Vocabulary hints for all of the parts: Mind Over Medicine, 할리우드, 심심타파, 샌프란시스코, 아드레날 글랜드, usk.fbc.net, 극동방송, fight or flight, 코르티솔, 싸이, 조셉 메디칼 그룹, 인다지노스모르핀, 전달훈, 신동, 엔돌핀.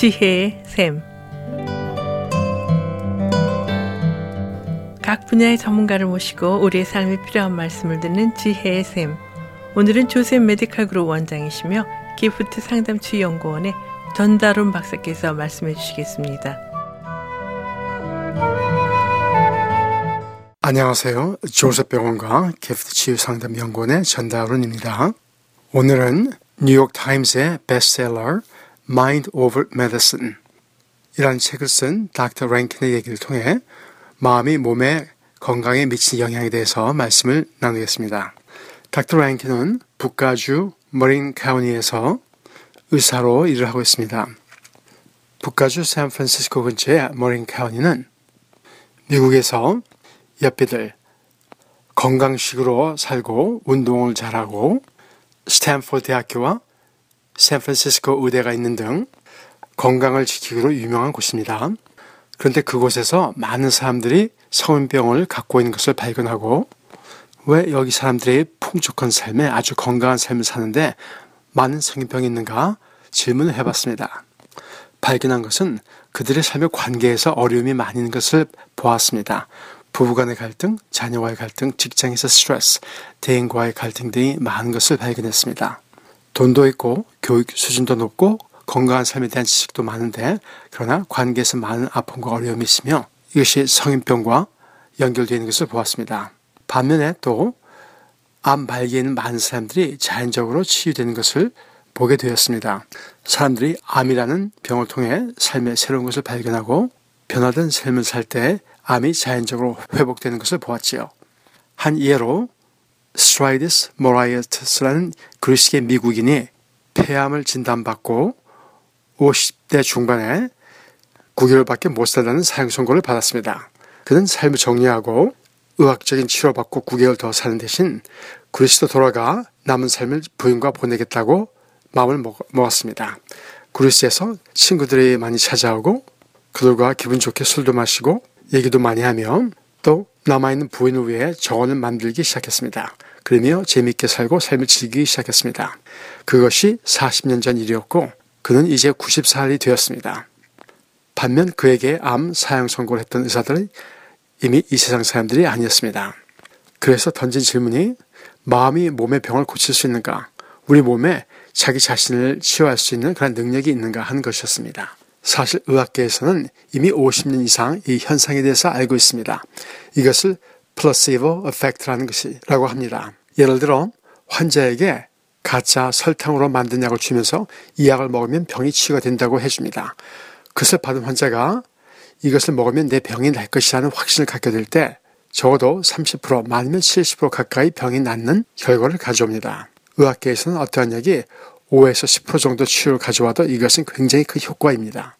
지혜의 샘. 각 분야의 전문가를 모시고 우리의 삶에 필요한 말씀을 듣는 지혜의 샘. 오늘은 조셉 메디칼 그룹 원장이시며 기프트 상담치 연구원의 전달훈 박사께서 말씀해 주시겠습니다. 안녕하세요. 조셉병원과 기프트 치유 상담 연구원의 전달훈입니다. 오늘은 뉴욕타임스의 베스트셀러 Mind Over Medicine 이란 책을 쓴 닥터 랭킨의 얘기를 통해 마음이 몸의 건강에 미치는 영향에 대해서 말씀을 나누겠습니다. 닥터 랭킨은 북가주 머린 카운티에서 의사로 일을 하고 있습니다. 북가주 샌프란시스코 근처의 머린 카운티는 미국에서 여비들 건강식으로 살고 운동을 잘하고 스탠포드 대학교와 샌프란시스코 의대가 있는 등 건강을 지키기로 유명한 곳입니다. 그런데 그곳에서 많은 사람들이 성인병을 갖고 있는 것을 발견하고 왜 여기 사람들의 풍족한 삶에 아주 건강한 삶을 사는데 많은 성인병이 있는가 질문을 해봤습니다. 발견한 것은 그들의 삶의 관계에서 어려움이 많이 있는 것을 보았습니다. 부부간의 갈등, 자녀와의 갈등, 직장에서 스트레스, 대인과의 갈등 등이 많은 것을 발견했습니다. 돈도 있고 교육 수준도 높고 건강한 삶에 대한 지식도 많은데 그러나 관계에서 많은 아픔과 어려움이 있으며 이것이 성인병과 연결되어 있는 것을 보았습니다. 반면에 또 암 말기에는 많은 사람들이 자연적으로 치유되는 것을 보게 되었습니다. 사람들이 암이라는 병을 통해 삶의 새로운 것을 발견하고 변화된 삶을 살 때 암이 자연적으로 회복되는 것을 보았지요. 한 예로 스트라이디스 모라이어트스라는 그리스계 미국인이 폐암을 진단받고 50대 중반에 9개월밖에 못 살다는 사형 선고를 받았습니다. 그는 삶을 정리하고 의학적인 치료받고 9개월 더 사는 대신 그리스로 돌아가 남은 삶을 부인과 보내겠다고 마음을 먹었습니다. 그리스에서 친구들이 많이 찾아오고 그들과 기분 좋게 술도 마시고 얘기도 많이 하며 또 남아있는 부인을 위해 정원을 만들기 시작했습니다. 그러며 재미있게 살고 삶을 즐기기 시작했습니다. 그것이 40년 전 일이었고 그는 이제 90살이 되었습니다. 반면 그에게 암 사형 선고를 했던 의사들은 이미 이 세상 사람들이 아니었습니다. 그래서 던진 질문이 마음이 몸의 병을 고칠 수 있는가, 우리 몸에 자기 자신을 치유할 수 있는 그런 능력이 있는가 하는 것이었습니다. 사실 의학계에서는 이미 50년 이상 이 현상에 대해서 알고 있습니다. 이것을 placebo effect라는 것이라고 합니다. 예를 들어 환자에게 가짜 설탕으로 만든 약을 주면서 이 약을 먹으면 병이 치유가 된다고 해줍니다. 그것을 받은 환자가 이것을 먹으면 내 병이 날 것이라는 확신을 갖게 될 때 적어도 30% 많으면 70% 가까이 병이 낫는 결과를 가져옵니다. 의학계에서는 어떠한 약이 5에서 10% 정도 치유를 가져와도 이것은 굉장히 큰 효과입니다.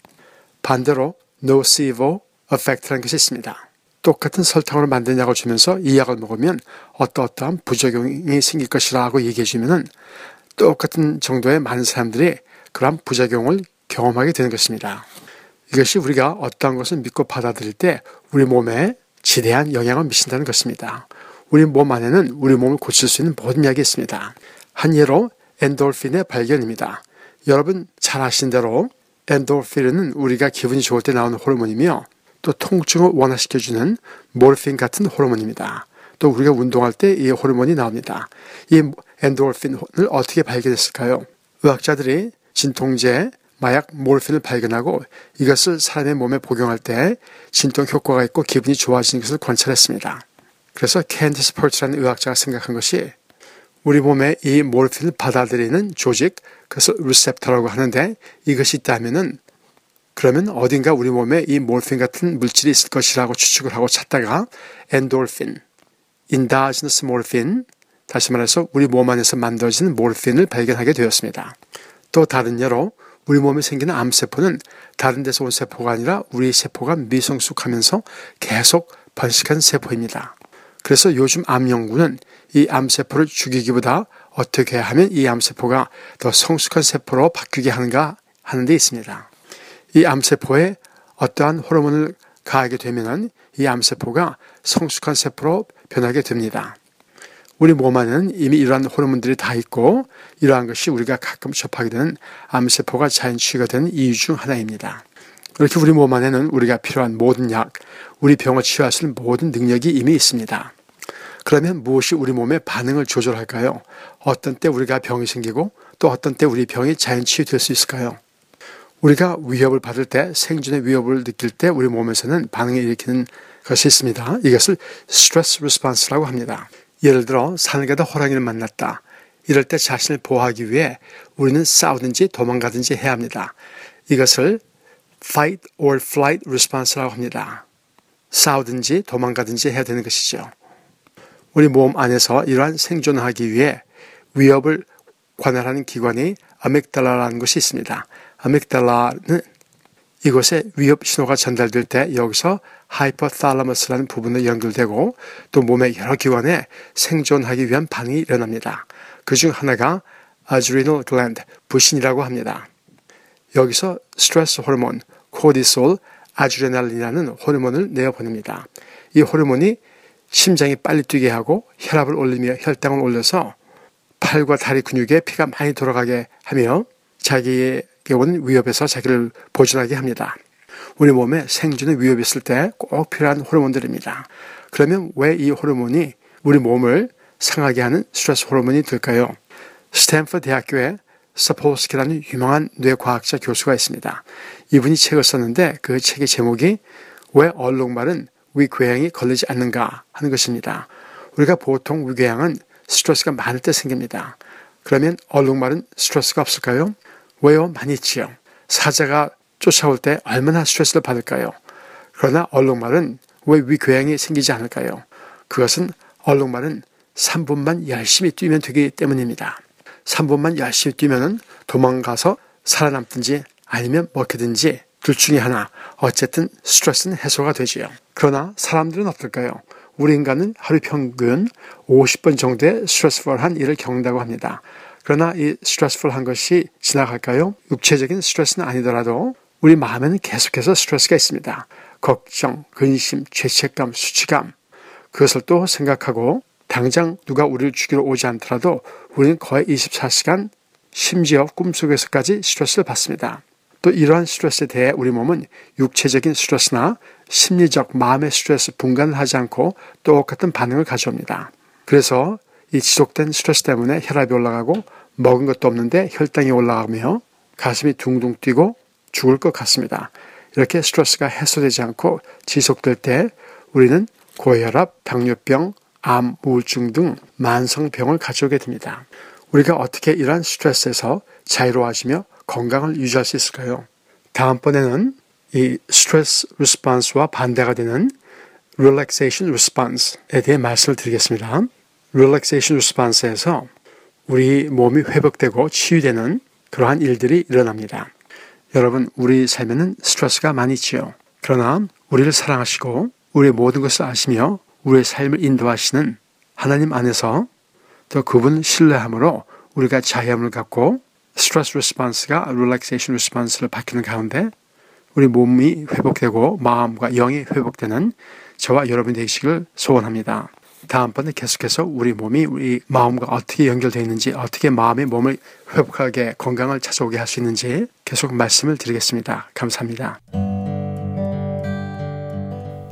반대로 Nocivo effect라는 것이 있습니다. 똑같은 설탕으로 만든 약을 주면서 이 약을 먹으면 어떠어떠한 부작용이 생길 것이라고 얘기해 주면은 똑같은 정도의 많은 사람들이 그런 부작용을 경험하게 되는 것입니다. 이것이 우리가 어떠한 것을 믿고 받아들일 때 우리 몸에 지대한 영향을 미친다는 것입니다. 우리 몸 안에는 우리 몸을 고칠 수 있는 모든 약이 있습니다. 한 예로 엔돌핀의 발견입니다. 여러분 잘 아시는 대로 엔돌핀은 우리가 기분이 좋을 때 나오는 호르몬이며 또 통증을 완화시켜주는 모르핀 같은 호르몬입니다. 또 우리가 운동할 때 이 호르몬이 나옵니다. 이 엔돌핀을 어떻게 발견했을까요? 의학자들이 진통제, 마약 모르핀을 발견하고 이것을 사람의 몸에 복용할 때 진통 효과가 있고 기분이 좋아지는 것을 관찰했습니다. 그래서 캔디스 펄츠라는 의학자가 생각한 것이 우리 몸에 이 모르핀을 받아들이는 조직, 그것을 리셉터라고 하는데 이것이 있다면은 그러면 어딘가 우리 몸에 이 모르핀 같은 물질이 있을 것이라고 추측을 하고 찾다가 엔돌핀, 인다지노스모르핀, 다시 말해서 우리 몸 안에서 만들어지는 모르핀을 발견하게 되었습니다. 또 다른 예로 우리 몸에 생기는 암세포는 다른 데서 온 세포가 아니라 우리 세포가 미성숙하면서 계속 번식한 세포입니다. 그래서 요즘 암연구는 이 암세포를 죽이기보다 어떻게 하면 이 암세포가 더 성숙한 세포로 바뀌게 하는가 하는 데 있습니다. 이 암세포에 어떠한 호르몬을 가하게 되면 이 암세포가 성숙한 세포로 변하게 됩니다. 우리 몸 안에는 이미 이러한 호르몬들이 다 있고 이러한 것이 우리가 가끔 접하게 되는 암세포가 자연치유가 되는 이유 중 하나입니다. 이렇게 우리 몸 안에는 우리가 필요한 모든 약, 우리 병을 치유할 수 있는 모든 능력이 이미 있습니다. 그러면 무엇이 우리 몸의 반응을 조절할까요? 어떤 때 우리가 병이 생기고 또 어떤 때 우리 병이 자연치유될 수 있을까요? 우리가 위협을 받을 때, 생존의 위협을 느낄 때 우리 몸에서는 반응을 일으키는 것이 있습니다. 이것을 스트레스 리스폰스라고 합니다. 예를 들어 산을 가다 호랑이를 만났다. 이럴 때 자신을 보호하기 위해 우리는 싸우든지 도망가든지 해야 합니다. 이것을 fight or flight response라고 합니다. 싸우든지 도망가든지 해야 되는 것이죠. 우리 몸 안에서 이러한 생존하기 위해 위협을 관할하는 기관이 아믹달라라는 것이 있습니다. 아믹달라는 이곳에 위협 신호가 전달될 때 여기서 하이퍼탈라머스라는 부분으로 연결되고 또 몸의 여러 기관에 생존하기 위한 반응이 일어납니다. 그중 하나가 아드레날 글랜드, 부신이라고 합니다. 여기서 스트레스 호르몬, 코르티솔, 아드레날린이라는 호르몬을 내어보냅니다. 이 호르몬이 심장이 빨리 뛰게 하고 혈압을 올리며 혈당을 올려서 팔과 다리 근육에 피가 많이 돌아가게 하며 자기의 온 위협에서 자기를 보존하게 합니다. 우리 몸에 생존의 위협이 있을 때 꼭 필요한 호르몬들입니다. 그러면 왜 이 호르몬이 우리 몸을 상하게 하는 스트레스 호르몬이 될까요? 스탠퍼드 대학교에 서포스키라는 유명한 뇌과학자 교수가 있습니다. 이분이 책을 썼는데 그 책의 제목이 왜 얼룩말은 위궤양이 걸리지 않는가 하는 것입니다. 우리가 보통 위궤양은 스트레스가 많을 때 생깁니다. 그러면 얼룩말은 스트레스가 없을까요? 왜요? 많이 있지요. 사자가 쫓아올 때 얼마나 스트레스를 받을까요? 그러나 얼룩말은 왜 위궤양이 생기지 않을까요? 그것은 얼룩말은 3분만 열심히 뛰면 되기 때문입니다. 3분만 열심히 뛰면은 도망가서 살아남든지 아니면 먹히든지 둘 중에 하나, 어쨌든 스트레스는 해소가 되지요. 그러나 사람들은 어떨까요? 우리 인간은 하루 평균 50번 정도의 스트레스풀한 일을 겪는다고 합니다. 그러나 이 스트레스풀한 것이 지나갈까요? 육체적인 스트레스는 아니더라도 우리 마음에는 계속해서 스트레스가 있습니다. 걱정, 근심, 죄책감, 수치감, 그것을 또 생각하고 당장 누가 우리를 죽이러 오지 않더라도 우리는 거의 24시간, 심지어 꿈속에서까지 스트레스를 받습니다. 또 이러한 스트레스에 대해 우리 몸은 육체적인 스트레스나 심리적 마음의 스트레스 분간을 하지 않고 똑같은 반응을 가져옵니다. 그래서 이 지속된 스트레스 때문에 혈압이 올라가고 먹은 것도 없는데 혈당이 올라가며 가슴이 둥둥 뛰고 죽을 것 같습니다. 이렇게 스트레스가 해소되지 않고 지속될 때 우리는 고혈압, 당뇨병, 암, 우울증 등 만성병을 가져오게 됩니다. 우리가 어떻게 이러한 스트레스에서 자유로워지며 건강을 유지할 수 있을까요? 다음번에는 이 스트레스 리스폰스와 반대가 되는 릴렉세이션 리스폰스에 대해 말씀을 드리겠습니다. 릴렉세이션 리스폰스에서 우리 몸이 회복되고 치유되는 그러한 일들이 일어납니다. 여러분, 우리 삶에는 스트레스가 많이 있지요. 그러나 우리를 사랑하시고 우리의 모든 것을 아시며 우리의 삶을 인도하시는 하나님 안에서 또 그분 신뢰함으로 우리가 자유함을 갖고 스트레스 리스폰스가 릴렉세이션 리스폰스를 바뀌는 가운데 우리 몸이 회복되고 마음과 영이 회복되는 저와 여러분이 되시기를 소원합니다. 다음번에 계속해서 우리 몸이 우리 마음과 어떻게 연결되어 있는지, 어떻게 마음이 몸을 회복하게 건강을 찾아오게 할 수 있는지 계속 말씀을 드리겠습니다. 감사합니다.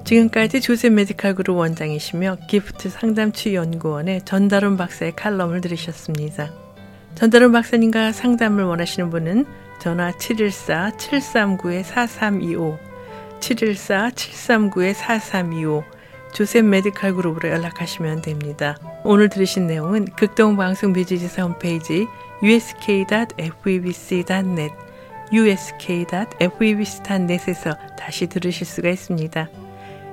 지금까지 조셉 메디칼 그룹 원장이시며 기프트 상담치유연구원의 전달훈 박사의 칼럼을 들으셨습니다. 전달훈 박사님과 상담을 원하시는 분은 전화 714-739-4325, 714-739-4325 조셉 메디칼 그룹으로 연락하시면 됩니다. 오늘 들으신 내용은 극동방송 뮤지지사 홈페이지 usk.fbc.net, usk.fbc.net에서 다시 들으실 수가 있습니다.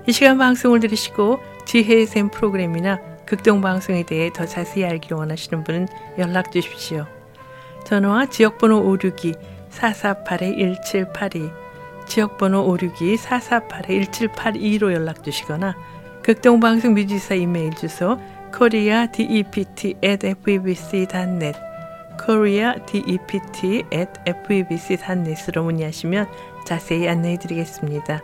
이 시간 방송을 들으시고 지혜의 샘 프로그램이나 극동방송에 대해 더 자세히 알기를 원하시는 분은 연락 주십시오. 전화 지역번호 562-448-1782, 지역번호 562-448-1782로 연락 주시거나 극동방송 뮤지사 이메일 주소 koreadept@fabc.net, koreadept@fabc.net으로 문의하시면 자세히 안내해 드리겠습니다.